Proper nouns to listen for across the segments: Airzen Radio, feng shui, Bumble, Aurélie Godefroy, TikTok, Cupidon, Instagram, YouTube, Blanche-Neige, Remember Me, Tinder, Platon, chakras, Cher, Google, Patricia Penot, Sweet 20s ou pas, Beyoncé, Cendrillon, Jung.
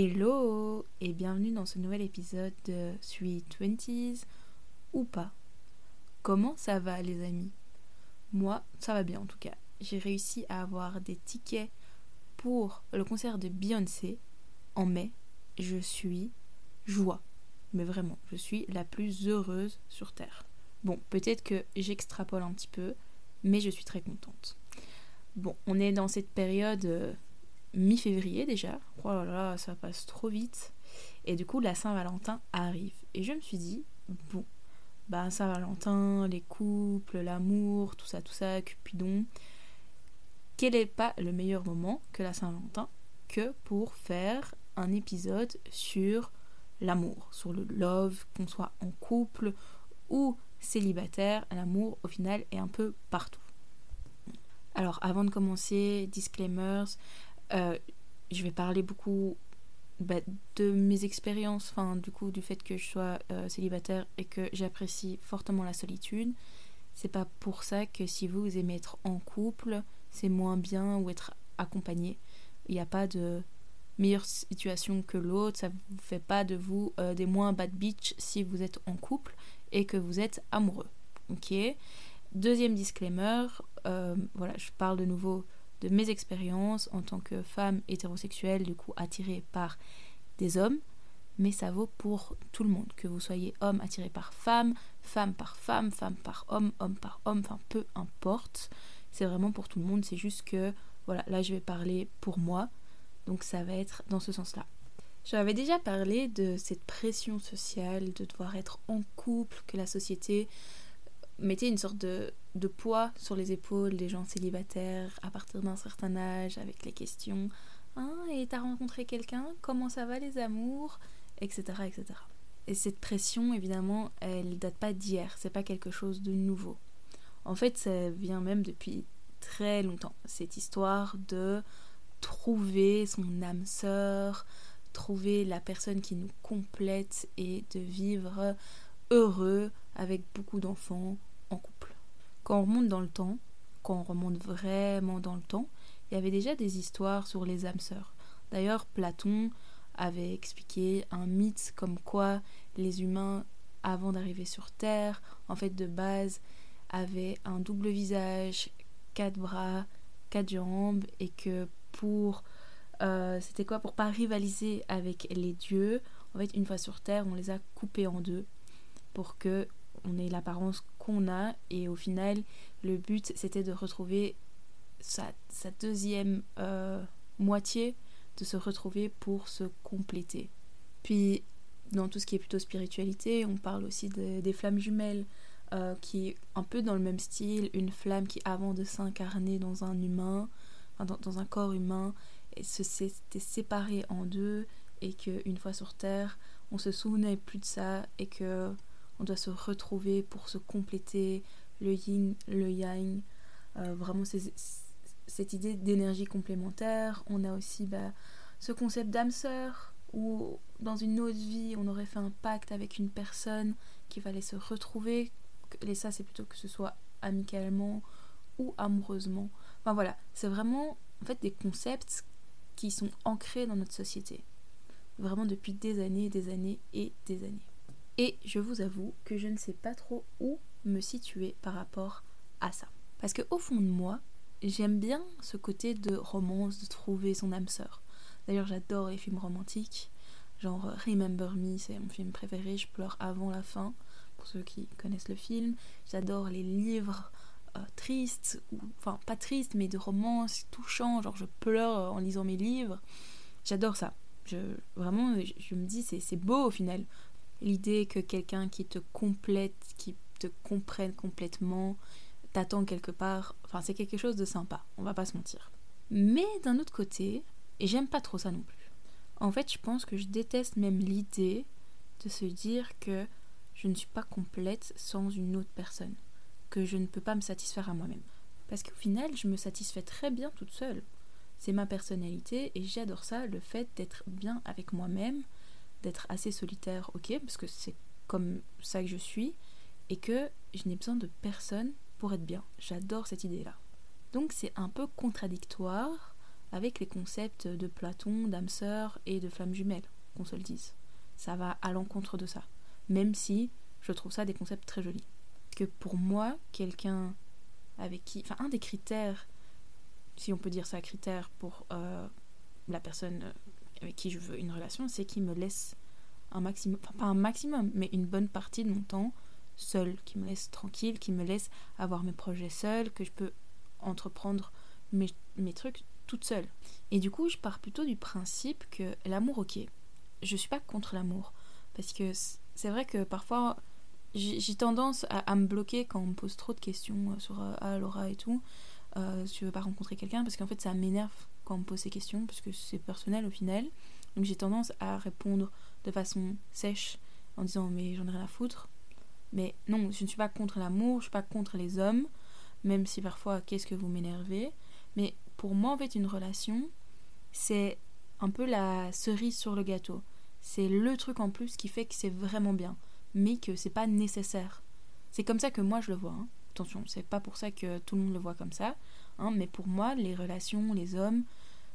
Hello et bienvenue dans ce nouvel épisode de Sweet 20s ou pas. Comment ça va les amis? Moi, ça va bien en tout cas. J'ai réussi à avoir des tickets pour le concert de Beyoncé en mai. Je suis joie. Mais vraiment, je suis la plus heureuse sur Terre. Bon, peut-être que j'extrapole un petit peu, mais je suis très contente. Bon, on est dans cette période... mi-février déjà, oh là là, ça passe trop vite, et du coup la Saint-Valentin arrive, et je me suis dit bon, bah Saint-Valentin, les couples, l'amour, tout ça, Cupidon, quel est pas le meilleur moment que la Saint-Valentin que pour faire un épisode sur l'amour, sur le love, qu'on soit en couple ou célibataire, l'amour au final est un peu partout. Alors avant de commencer, disclaimers, je vais parler beaucoup de mes expériences, enfin du coup du fait que je sois célibataire et que j'apprécie fortement la solitude. C'est pas pour ça que si vous aimez être en couple, c'est moins bien ou être accompagné. Il n'y a pas de meilleure situation que l'autre, ça ne fait pas de vous des moins bad bitch si vous êtes en couple et que vous êtes amoureux. Ok. Deuxième disclaimer, voilà, je parle de nouveau de mes expériences en tant que femme hétérosexuelle, du coup attirée par des hommes, mais ça vaut pour tout le monde, que vous soyez homme attiré par femme, femme par femme, femme par homme par homme, enfin peu importe, c'est vraiment pour tout le monde, c'est juste que, voilà, là je vais parler pour moi, donc ça va être dans ce sens-là. J'avais déjà parlé de cette pression sociale, de devoir être en couple, que la société mettait une sorte de poids sur les épaules des gens célibataires à partir d'un certain âge, avec les questions « Ah, et t'as rencontré quelqu'un ? Comment ça va les amours ?» etc., etc. Et cette pression, évidemment, elle date pas d'hier, c'est pas quelque chose de nouveau. En fait, ça vient même depuis très longtemps, cette histoire de trouver son âme sœur, trouver la personne qui nous complète et de vivre heureux avec beaucoup d'enfants en couple. Quand on remonte dans le temps, quand on remonte vraiment dans le temps, il y avait déjà des histoires sur les âmes sœurs. D'ailleurs, Platon avait expliqué un mythe comme quoi les humains, avant d'arriver sur Terre, en fait de base, avaient un double visage, 4 bras, 4 jambes, et que pour... c'était quoi ? Pour pas rivaliser avec les dieux, en fait, une fois sur Terre, on les a coupés en deux pour que on ait l'apparence qu'on a, et au final le but c'était de retrouver sa deuxième moitié, de se retrouver pour se compléter. Puis dans tout ce qui est plutôt spiritualité, on parle aussi des flammes jumelles qui, un peu dans le même style, une flamme qui avant de s'incarner dans un humain, dans un corps humain, s'était séparée en deux, et qu'une fois sur Terre on se souvenait plus de ça et que on doit se retrouver pour se compléter, le yin, le yang, vraiment cette idée d'énergie complémentaire. On a aussi ce concept d'âme sœur, où dans une autre vie, on aurait fait un pacte avec une personne qu'il fallait se retrouver, et ça c'est plutôt que ce soit amicalement ou amoureusement. Enfin voilà, c'est vraiment en fait des concepts qui sont ancrés dans notre société, vraiment depuis des années. Et je vous avoue que je ne sais pas trop où me situer par rapport à ça. Parce qu'au fond de moi, j'aime bien ce côté de romance, de trouver son âme sœur. D'ailleurs, j'adore les films romantiques, genre Remember Me, c'est mon film préféré, je pleure avant la fin, pour ceux qui connaissent le film. J'adore les livres tristes, enfin pas tristes, mais de romance touchant, genre je pleure en lisant mes livres. J'adore ça. Vraiment, je me dis, c'est beau au final. L'idée que quelqu'un qui te complète, qui te comprenne complètement, t'attend quelque part, enfin c'est quelque chose de sympa, on va pas se mentir. Mais d'un autre côté, et j'aime pas trop ça non plus. En fait, je pense que je déteste même l'idée de se dire que je ne suis pas complète sans une autre personne, que je ne peux pas me satisfaire à moi-même. Parce qu'au final, je me satisfais très bien toute seule. C'est ma personnalité et j'adore ça, le fait d'être bien avec moi-même, d'être assez solitaire, ok, parce que c'est comme ça que je suis, et que je n'ai besoin de personne pour être bien. J'adore cette idée-là. Donc c'est un peu contradictoire avec les concepts de Platon, d'âme sœur et de flamme jumelle, qu'on se le dise. Ça va à l'encontre de ça, même si je trouve ça des concepts très jolis. Que pour moi, quelqu'un avec qui... Enfin, un des critères, si on peut dire ça critère pour la personne avec qui je veux une relation, c'est qu'il me laisse un maximum... Enfin, pas un maximum, mais une bonne partie de mon temps seule, qui me laisse tranquille, qui me laisse avoir mes projets seule, que je peux entreprendre mes trucs toute seule. Et du coup, je pars plutôt du principe que l'amour, ok, je suis pas contre l'amour, parce que c'est vrai que parfois j'ai tendance à me bloquer quand on me pose trop de questions sur Laura et tout, si tu veux pas rencontrer quelqu'un, parce qu'en fait ça m'énerve quand on me pose ces questions, parce que c'est personnel au final. Donc j'ai tendance à répondre de façon sèche en disant mais j'en ai rien à foutre. Mais non, je ne suis pas contre l'amour, je suis pas contre les hommes, même si parfois qu'est-ce que vous m'énervez. Mais pour moi en fait une relation, c'est un peu la cerise sur le gâteau. C'est le truc en plus qui fait que c'est vraiment bien, mais que c'est pas nécessaire. C'est comme ça que moi je le vois, hein. Attention, c'est pas pour ça que tout le monde le voit comme ça, hein, mais pour moi les relations, les hommes,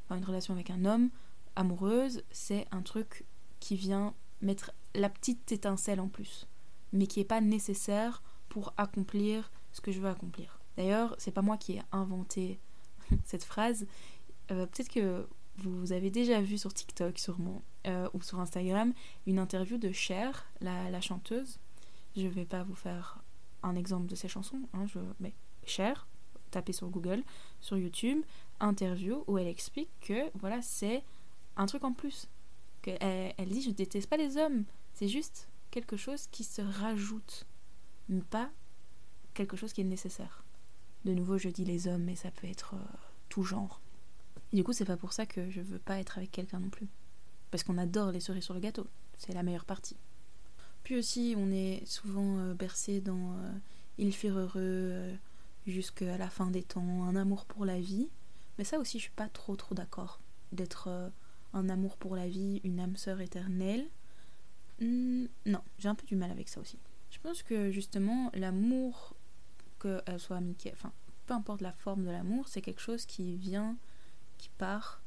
enfin une relation avec un homme, amoureuse, c'est un truc qui vient mettre la petite étincelle en plus, mais qui est pas nécessaire pour accomplir ce que je veux accomplir. D'ailleurs, c'est pas moi qui ai inventé cette phrase. Peut-être que vous avez déjà vu sur TikTok sûrement, ou sur Instagram, une interview de Cher, la chanteuse. Je vais pas vous faire un exemple de ses chansons, hein, mais Cher, tapez sur Google, sur YouTube, interview où elle explique que voilà, c'est un truc en plus. Elle dit je déteste pas les hommes, c'est juste quelque chose qui se rajoute, mais pas quelque chose qui est nécessaire. De nouveau, je dis les hommes, mais ça peut être tout genre. Et du coup, c'est pas pour ça que je veux pas être avec quelqu'un non plus. Parce qu'on adore les cerises sur le gâteau. C'est la meilleure partie. Puis aussi, on est souvent bercé dans « Ils furent heureux jusqu'à la fin des temps », un amour pour la vie. Mais ça aussi, je suis pas trop d'accord. D'être un amour pour la vie, une âme sœur éternelle. Non, j'ai un peu du mal avec ça aussi. Je pense que justement, l'amour, qu'elle soit amicale, enfin, peu importe la forme de l'amour, c'est quelque chose qui vient... qui part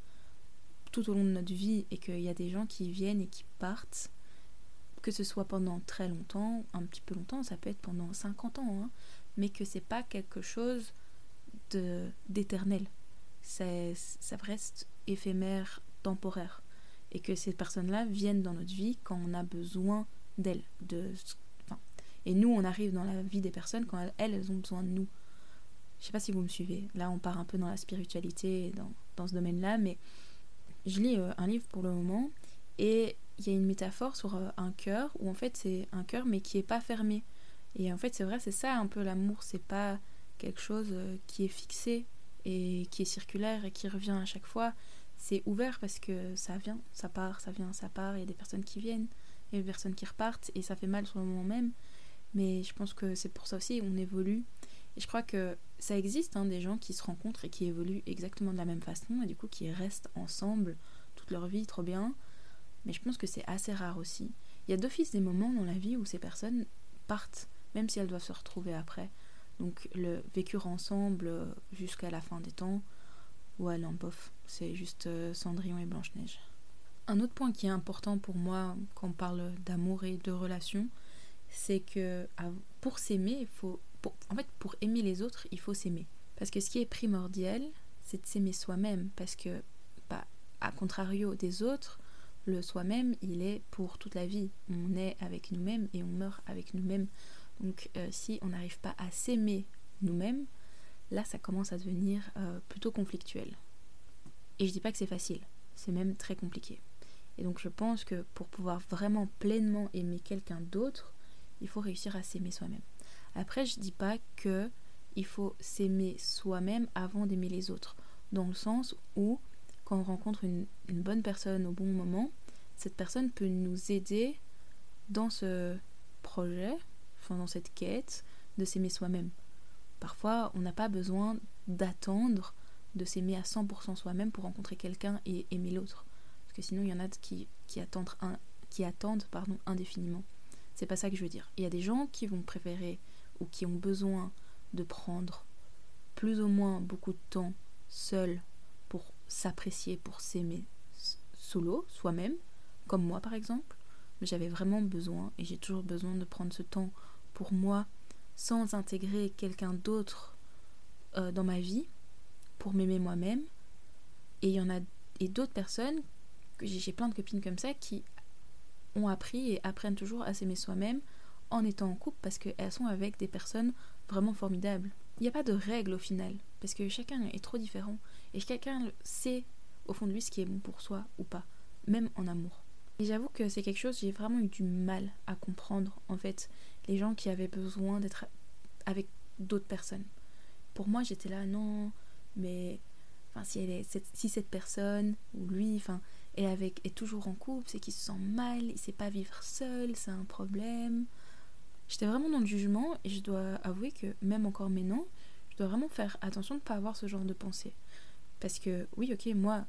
tout au long de notre vie, et qu'il y a des gens qui viennent et qui partent, que ce soit pendant très longtemps, un petit peu longtemps, ça peut être pendant 50 ans, hein, mais que c'est pas quelque chose d'éternel. Ça reste éphémère, temporaire, et que ces personnes-là viennent dans notre vie quand on a besoin d'elles, et nous on arrive dans la vie des personnes quand elles ont besoin de nous. Je sais pas si vous me suivez, là on part un peu dans la spiritualité, dans ce domaine-là, mais je lis un livre pour le moment, et il y a une métaphore sur un cœur, où en fait c'est un cœur mais qui est pas fermé. Et en fait c'est vrai, c'est ça un peu l'amour, c'est pas quelque chose qui est fixé, et qui est circulaire, et qui revient à chaque fois. C'est ouvert parce que ça vient, ça part, ça vient, ça part, il y a des personnes qui viennent, il y a des personnes qui repartent, et ça fait mal sur le moment même, mais je pense que c'est pour ça aussi, on évolue. Et je crois que ça existe, hein, des gens qui se rencontrent et qui évoluent exactement de la même façon, et du coup qui restent ensemble toute leur vie, trop bien. Mais je pense que c'est assez rare aussi. Il y a d'office des moments dans la vie où ces personnes partent, même si elles doivent se retrouver après. Donc le vécure ensemble jusqu'à la fin des temps, ouais, non, bof, c'est juste Cendrillon et Blanche-Neige. Un autre point qui est important pour moi quand on parle d'amour et de relation, c'est que pour s'aimer, pour aimer les autres, il faut s'aimer. Parce que ce qui est primordial, c'est de s'aimer soi-même. Parce que, à contrario des autres, le soi-même, il est pour toute la vie. On est avec nous-mêmes et on meurt avec nous-mêmes. Donc, si on n'arrive pas à s'aimer nous-mêmes, là, ça commence à devenir plutôt conflictuel. Et je dis pas que c'est facile. C'est même très compliqué. Et donc, je pense que pour pouvoir vraiment pleinement aimer quelqu'un d'autre, il faut réussir à s'aimer soi-même. Après, je dis pas que il faut s'aimer soi-même avant d'aimer les autres, dans le sens où quand on rencontre une bonne personne au bon moment, cette personne peut nous aider dans ce projet, enfin dans cette quête de s'aimer soi-même. Parfois, on n'a pas besoin d'attendre de s'aimer à 100% soi-même pour rencontrer quelqu'un et aimer l'autre, parce que sinon il y en a qui attendent indéfiniment. C'est pas ça que je veux dire. Il y a des gens qui vont préférer ou qui ont besoin de prendre plus ou moins beaucoup de temps seul pour s'apprécier, pour s'aimer solo, soi-même, comme moi par exemple. Mais j'avais vraiment besoin, et j'ai toujours besoin de prendre ce temps pour moi, sans intégrer quelqu'un d'autre dans ma vie, pour m'aimer moi-même. Et il y en a d'autres personnes, que j'ai plein de copines comme ça, qui ont appris et apprennent toujours à s'aimer soi-même en étant en couple, parce qu'elles sont avec des personnes vraiment formidables. Il n'y a pas de règle au final, parce que chacun est trop différent, et chacun sait au fond de lui ce qui est bon pour soi ou pas, même en amour. Et j'avoue que c'est quelque chose, j'ai vraiment eu du mal à comprendre, en fait, les gens qui avaient besoin d'être avec d'autres personnes. Pour moi, j'étais là, non, mais enfin, si cette personne, ou lui, enfin, est toujours en couple, c'est qu'il se sent mal, il sait pas vivre seul, c'est un problème. J'étais vraiment dans le jugement, et je dois avouer que, même encore maintenant, je dois vraiment faire attention de ne pas avoir ce genre de pensée. Parce que, oui, ok, moi,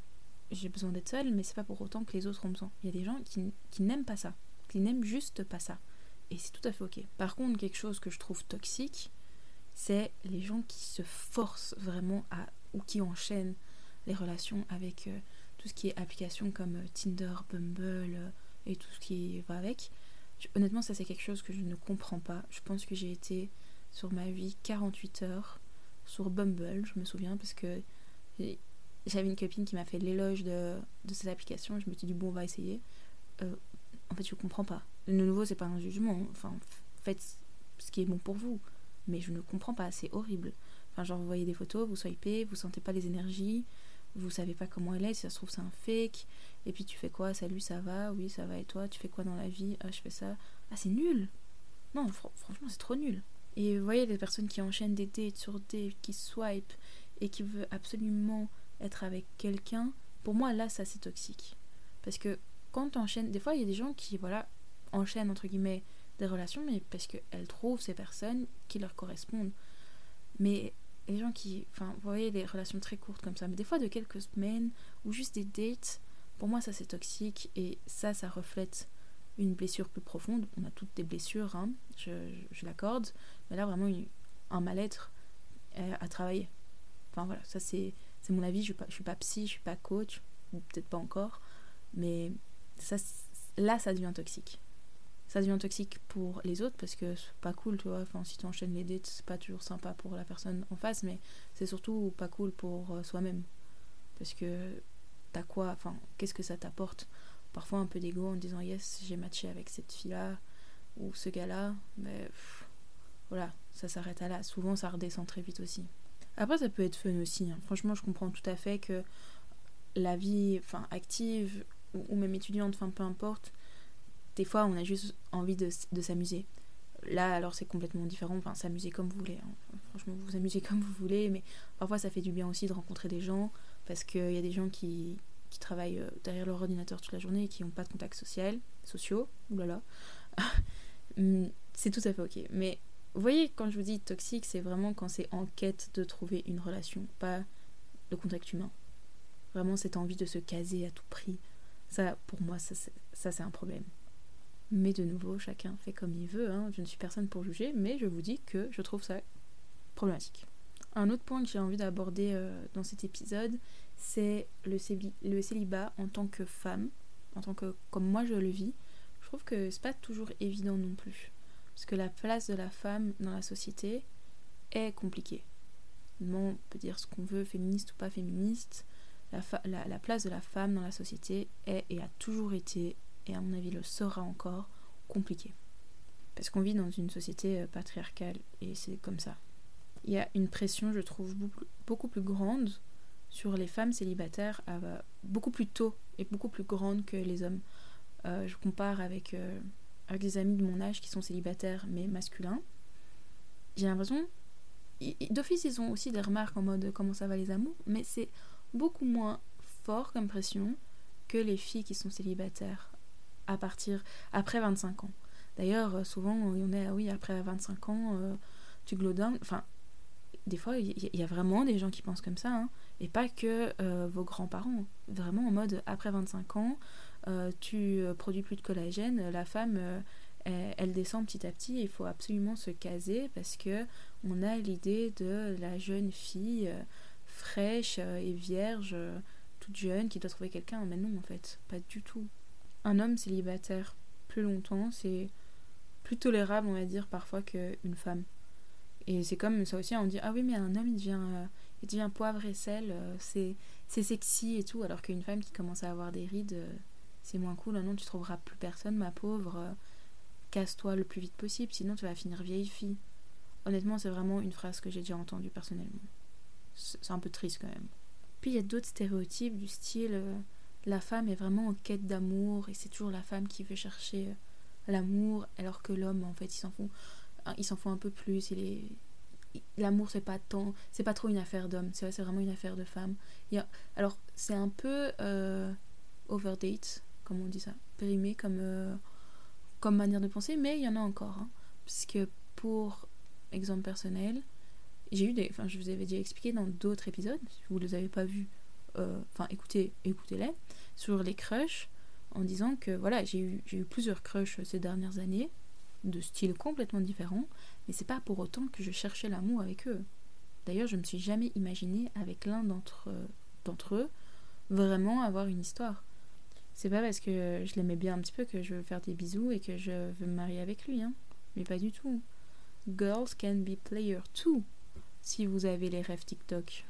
j'ai besoin d'être seule, mais c'est pas pour autant que les autres ont besoin. Il y a des gens qui n'aiment pas ça, qui n'aiment juste pas ça. Et c'est tout à fait ok. Par contre, quelque chose que je trouve toxique, c'est les gens qui se forcent vraiment à, ou qui enchaînent les relations avec tout ce qui est applications comme Tinder, Bumble et tout ce qui va avec. Honnêtement, ça c'est quelque chose que je ne comprends pas. Je pense que j'ai été sur ma vie 48 heures sur Bumble, je me souviens, parce que j'avais une copine qui m'a fait l'éloge de cette application. Je me suis dit, bon, on va essayer. En fait, je comprends pas. De nouveau, c'est pas un jugement. Enfin, faites ce qui est bon pour vous. Mais je ne comprends pas. C'est horrible. Enfin, genre, vous voyez des photos, vous swipez, vous sentez pas les énergies, vous savez pas comment elle est. Si ça se trouve, c'est un fake. Et puis, tu fais quoi ? Salut, ça va ? Oui, ça va. Et toi ? Tu fais quoi dans la vie ? Ah, je fais ça. Ah, c'est nul ! Non, franchement, c'est trop nul. Et vous voyez les personnes qui enchaînent des dates sur dates, qui swipent et qui veulent absolument être avec quelqu'un, pour moi là ça c'est toxique, parce que quand t'enchaînes, des fois il y a des gens qui voilà enchaînent entre guillemets des relations, mais parce qu'elles trouvent ces personnes qui leur correspondent. Mais les gens qui, enfin vous voyez des relations très courtes comme ça, mais des fois de quelques semaines ou juste des dates, pour moi ça c'est toxique, et ça reflète une blessure plus profonde. On a toutes des blessures, hein, je l'accorde, mais là vraiment un mal-être à travailler. Enfin voilà, ça c'est mon avis, je suis pas psy, je suis pas coach, ou peut-être pas encore, mais ça, là ça devient toxique. Ça devient toxique pour les autres parce que c'est pas cool, tu vois, enfin, si tu enchaînes les dates, c'est pas toujours sympa pour la personne en face, mais c'est surtout pas cool pour soi-même. Parce que t'as quoi, enfin, qu'est-ce que ça t'apporte ? Parfois un peu d'ego en disant yes, j'ai matché avec cette fille-là, ou ce gars-là, mais voilà, ça s'arrête à là. Souvent ça redescend très vite aussi. Après, ça peut être fun aussi. Hein. Franchement, je comprends tout à fait que la vie, enfin, active ou même étudiante, enfin, peu importe, des fois, on a juste envie de s'amuser. Là, alors, c'est complètement différent. Enfin, s'amuser comme vous voulez. Hein. Franchement, vous amusez comme vous voulez, mais parfois, ça fait du bien aussi de rencontrer des gens, parce qu'il y a des gens qui travaillent derrière leur ordinateur toute la journée et qui n'ont pas de contacts sociaux. Oulala. C'est tout à fait ok. Mais vous voyez, quand je vous dis toxique, c'est vraiment quand c'est en quête de trouver une relation, pas le contact humain. Vraiment, cette envie de se caser à tout prix. Ça, pour moi, ça c'est un problème. Mais de nouveau, chacun fait comme il veut. Hein. Je ne suis personne pour juger, mais je vous dis que je trouve ça problématique. Un autre point que j'ai envie d'aborder dans cet épisode, c'est le célibat en tant que femme, comme moi je le vis. Je trouve que c'est pas toujours évident non plus. Parce que la place de la femme dans la société est compliquée. On peut dire ce qu'on veut, féministe ou pas féministe. La place de la femme dans la société est et a toujours été, et à mon avis le sera encore, compliquée. Parce qu'on vit dans une société patriarcale et c'est comme ça. Il y a une pression, je trouve, beaucoup plus grande sur les femmes célibataires, beaucoup plus tôt et beaucoup plus grande que les hommes. Je compare avec des amis de mon âge qui sont célibataires mais masculins, j'ai l'impression, d'office ils ont aussi des remarques en mode comment ça va les amours, mais c'est beaucoup moins fort comme pression que les filles qui sont célibataires après 25 ans. D'ailleurs souvent on est après 25 ans tu glodines, enfin des fois il y a vraiment des gens qui pensent comme ça, hein, et pas que vos grands-parents, vraiment en mode après 25 ans tu produis plus de collagène, la femme elle descend petit à petit, il faut absolument se caser parce que on a l'idée de la jeune fille fraîche et vierge toute jeune, qui doit trouver quelqu'un. Mais non, en fait, pas du tout. Un homme célibataire plus longtemps, c'est plus tolérable, on va dire, parfois qu'une femme. Et c'est comme ça aussi, on dit « Ah oui, mais un homme, il devient poivre et sel, c'est sexy et tout. » Alors qu'une femme qui commence à avoir des rides, c'est moins cool. « Ah non, tu trouveras plus personne, ma pauvre. Casse-toi le plus vite possible, sinon tu vas finir vieille fille. » Honnêtement, c'est vraiment une phrase que j'ai déjà entendue personnellement. C'est un peu triste quand même. Puis il y a d'autres stéréotypes du style la femme est vraiment en quête d'amour et c'est toujours la femme qui veut chercher l'amour, alors que l'homme, en fait, il s'en fout un peu plus. L'amour, c'est pas trop une affaire d'homme, c'est vraiment une affaire de femme. Alors, c'est un peu overdate, comme on dit ça, périmé comme manière de penser, mais il y en a encore. Hein, parce que pour exemple personnel, je vous avais déjà expliqué dans d'autres épisodes, si vous ne les avez pas vus, écoutez-les, sur les crushs, en disant que voilà, j'ai eu plusieurs crushs ces dernières années, de styles complètement différents, mais c'est pas pour autant que je cherchais l'amour avec eux. D'ailleurs, je me suis jamais imaginée avec l'un d'entre eux vraiment avoir une histoire. C'est pas parce que je l'aimais bien un petit peu que je veux faire des bisous et que je veux me marier avec lui, hein. Mais pas du tout. Girls can be player too, si vous avez les rêves TikTok.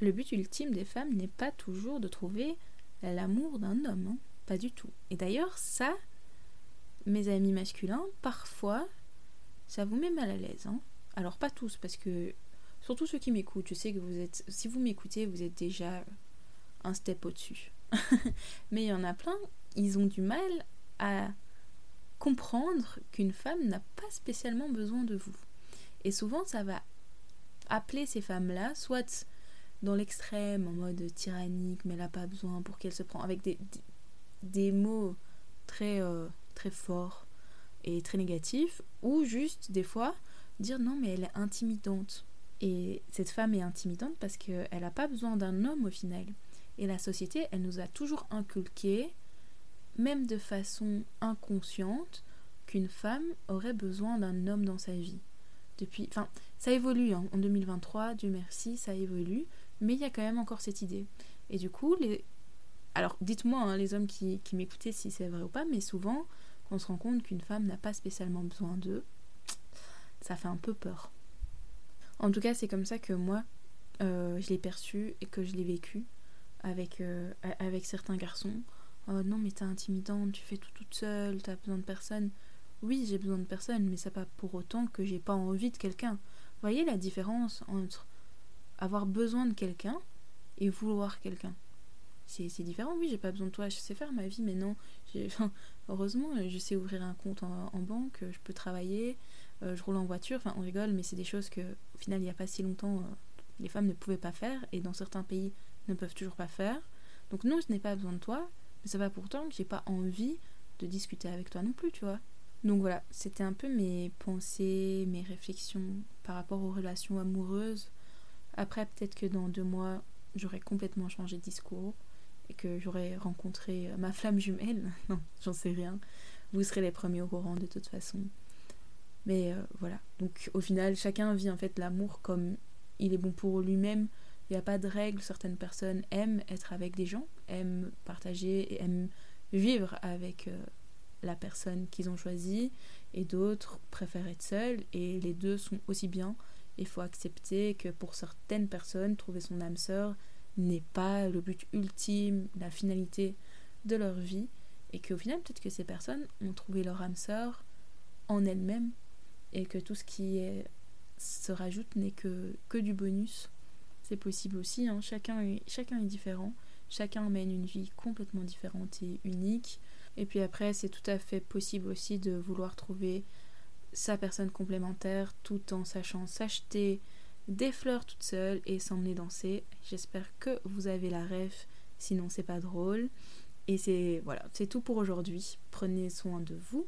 Le but ultime des femmes n'est pas toujours de trouver l'amour d'un homme, hein. Pas du tout. Et d'ailleurs, ça, mes amis masculins, parfois, ça vous met mal à l'aise. Hein. Alors pas tous, parce que, surtout ceux qui m'écoutent, je sais que si vous m'écoutez, vous êtes déjà un step au-dessus. Mais il y en a plein, ils ont du mal à comprendre qu'une femme n'a pas spécialement besoin de vous. Et souvent, ça va appeler ces femmes-là, soit dans l'extrême, en mode tyrannique, mais elle n'a pas besoin pour qu'elle se prenne, avec des mots très, très forts et très négatifs, ou juste, des fois, dire non, mais elle est intimidante. Et cette femme est intimidante parce qu'elle n'a pas besoin d'un homme au final. Et la société, elle nous a toujours inculqué, même de façon inconsciente, qu'une femme aurait besoin d'un homme dans sa vie. Ça évolue, hein. En 2023, Dieu merci, ça évolue, mais il y a quand même encore cette idée. Et du coup, alors dites-moi, hein, les hommes qui m'écoutaient, si c'est vrai ou pas, mais souvent, on se rend compte qu'une femme n'a pas spécialement besoin d'eux. Ça fait un peu peur. En tout cas, c'est comme ça que moi, je l'ai perçu et que je l'ai vécu avec certains garçons. Oh non, mais t'es intimidante, tu fais tout toute seule, t'as besoin de personne. Oui, j'ai besoin de personne, mais ça pas pour autant que j'ai pas envie de quelqu'un. Vous voyez la différence entre avoir besoin de quelqu'un et vouloir quelqu'un. C'est différent, oui, j'ai pas besoin de toi, je sais faire ma vie, mais non. Heureusement, je sais ouvrir un compte en banque, je peux travailler, je roule en voiture, on rigole, mais c'est des choses que, au final, il y a pas si longtemps, les femmes ne pouvaient pas faire, et dans certains pays, ne peuvent toujours pas faire. Donc non, je n'ai pas besoin de toi, mais ça va pourtant que j'ai pas envie de discuter avec toi non plus, tu vois. Donc voilà, c'était un peu mes pensées, mes réflexions par rapport aux relations amoureuses. Après, peut-être que dans 2 mois, j'aurais complètement changé de discours et que j'aurais rencontré ma flamme jumelle. Non, j'en sais rien. Vous serez les premiers au courant de toute façon. Mais voilà. Donc au final, chacun vit en fait l'amour comme il est bon pour lui-même. Il n'y a pas de règles. Certaines personnes aiment être avec des gens, aiment partager et aiment vivre avec... la personne qu'ils ont choisie, et d'autres préfèrent être seuls, et les deux sont aussi bien. Il faut accepter que pour certaines personnes, trouver son âme sœur n'est pas le but ultime, la finalité de leur vie, et qu'au final peut-être que ces personnes ont trouvé leur âme sœur en elles-mêmes, et que tout ce qui se rajoute n'est que du bonus. C'est possible aussi, hein. Chacun est différent, chacun mène une vie complètement différente et unique. Et puis après, c'est tout à fait possible aussi de vouloir trouver sa personne complémentaire tout en sachant s'acheter des fleurs toute seule et s'emmener danser. J'espère que vous avez la rêve, sinon c'est pas drôle. Et c'est tout pour aujourd'hui. Prenez soin de vous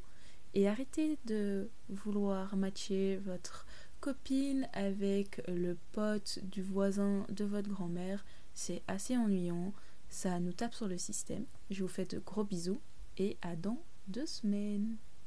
et arrêtez de vouloir matcher votre copine avec le pote du voisin de votre grand-mère. C'est assez ennuyant, ça nous tape sur le système. Je vous fais de gros bisous. Et à dans 2 semaines.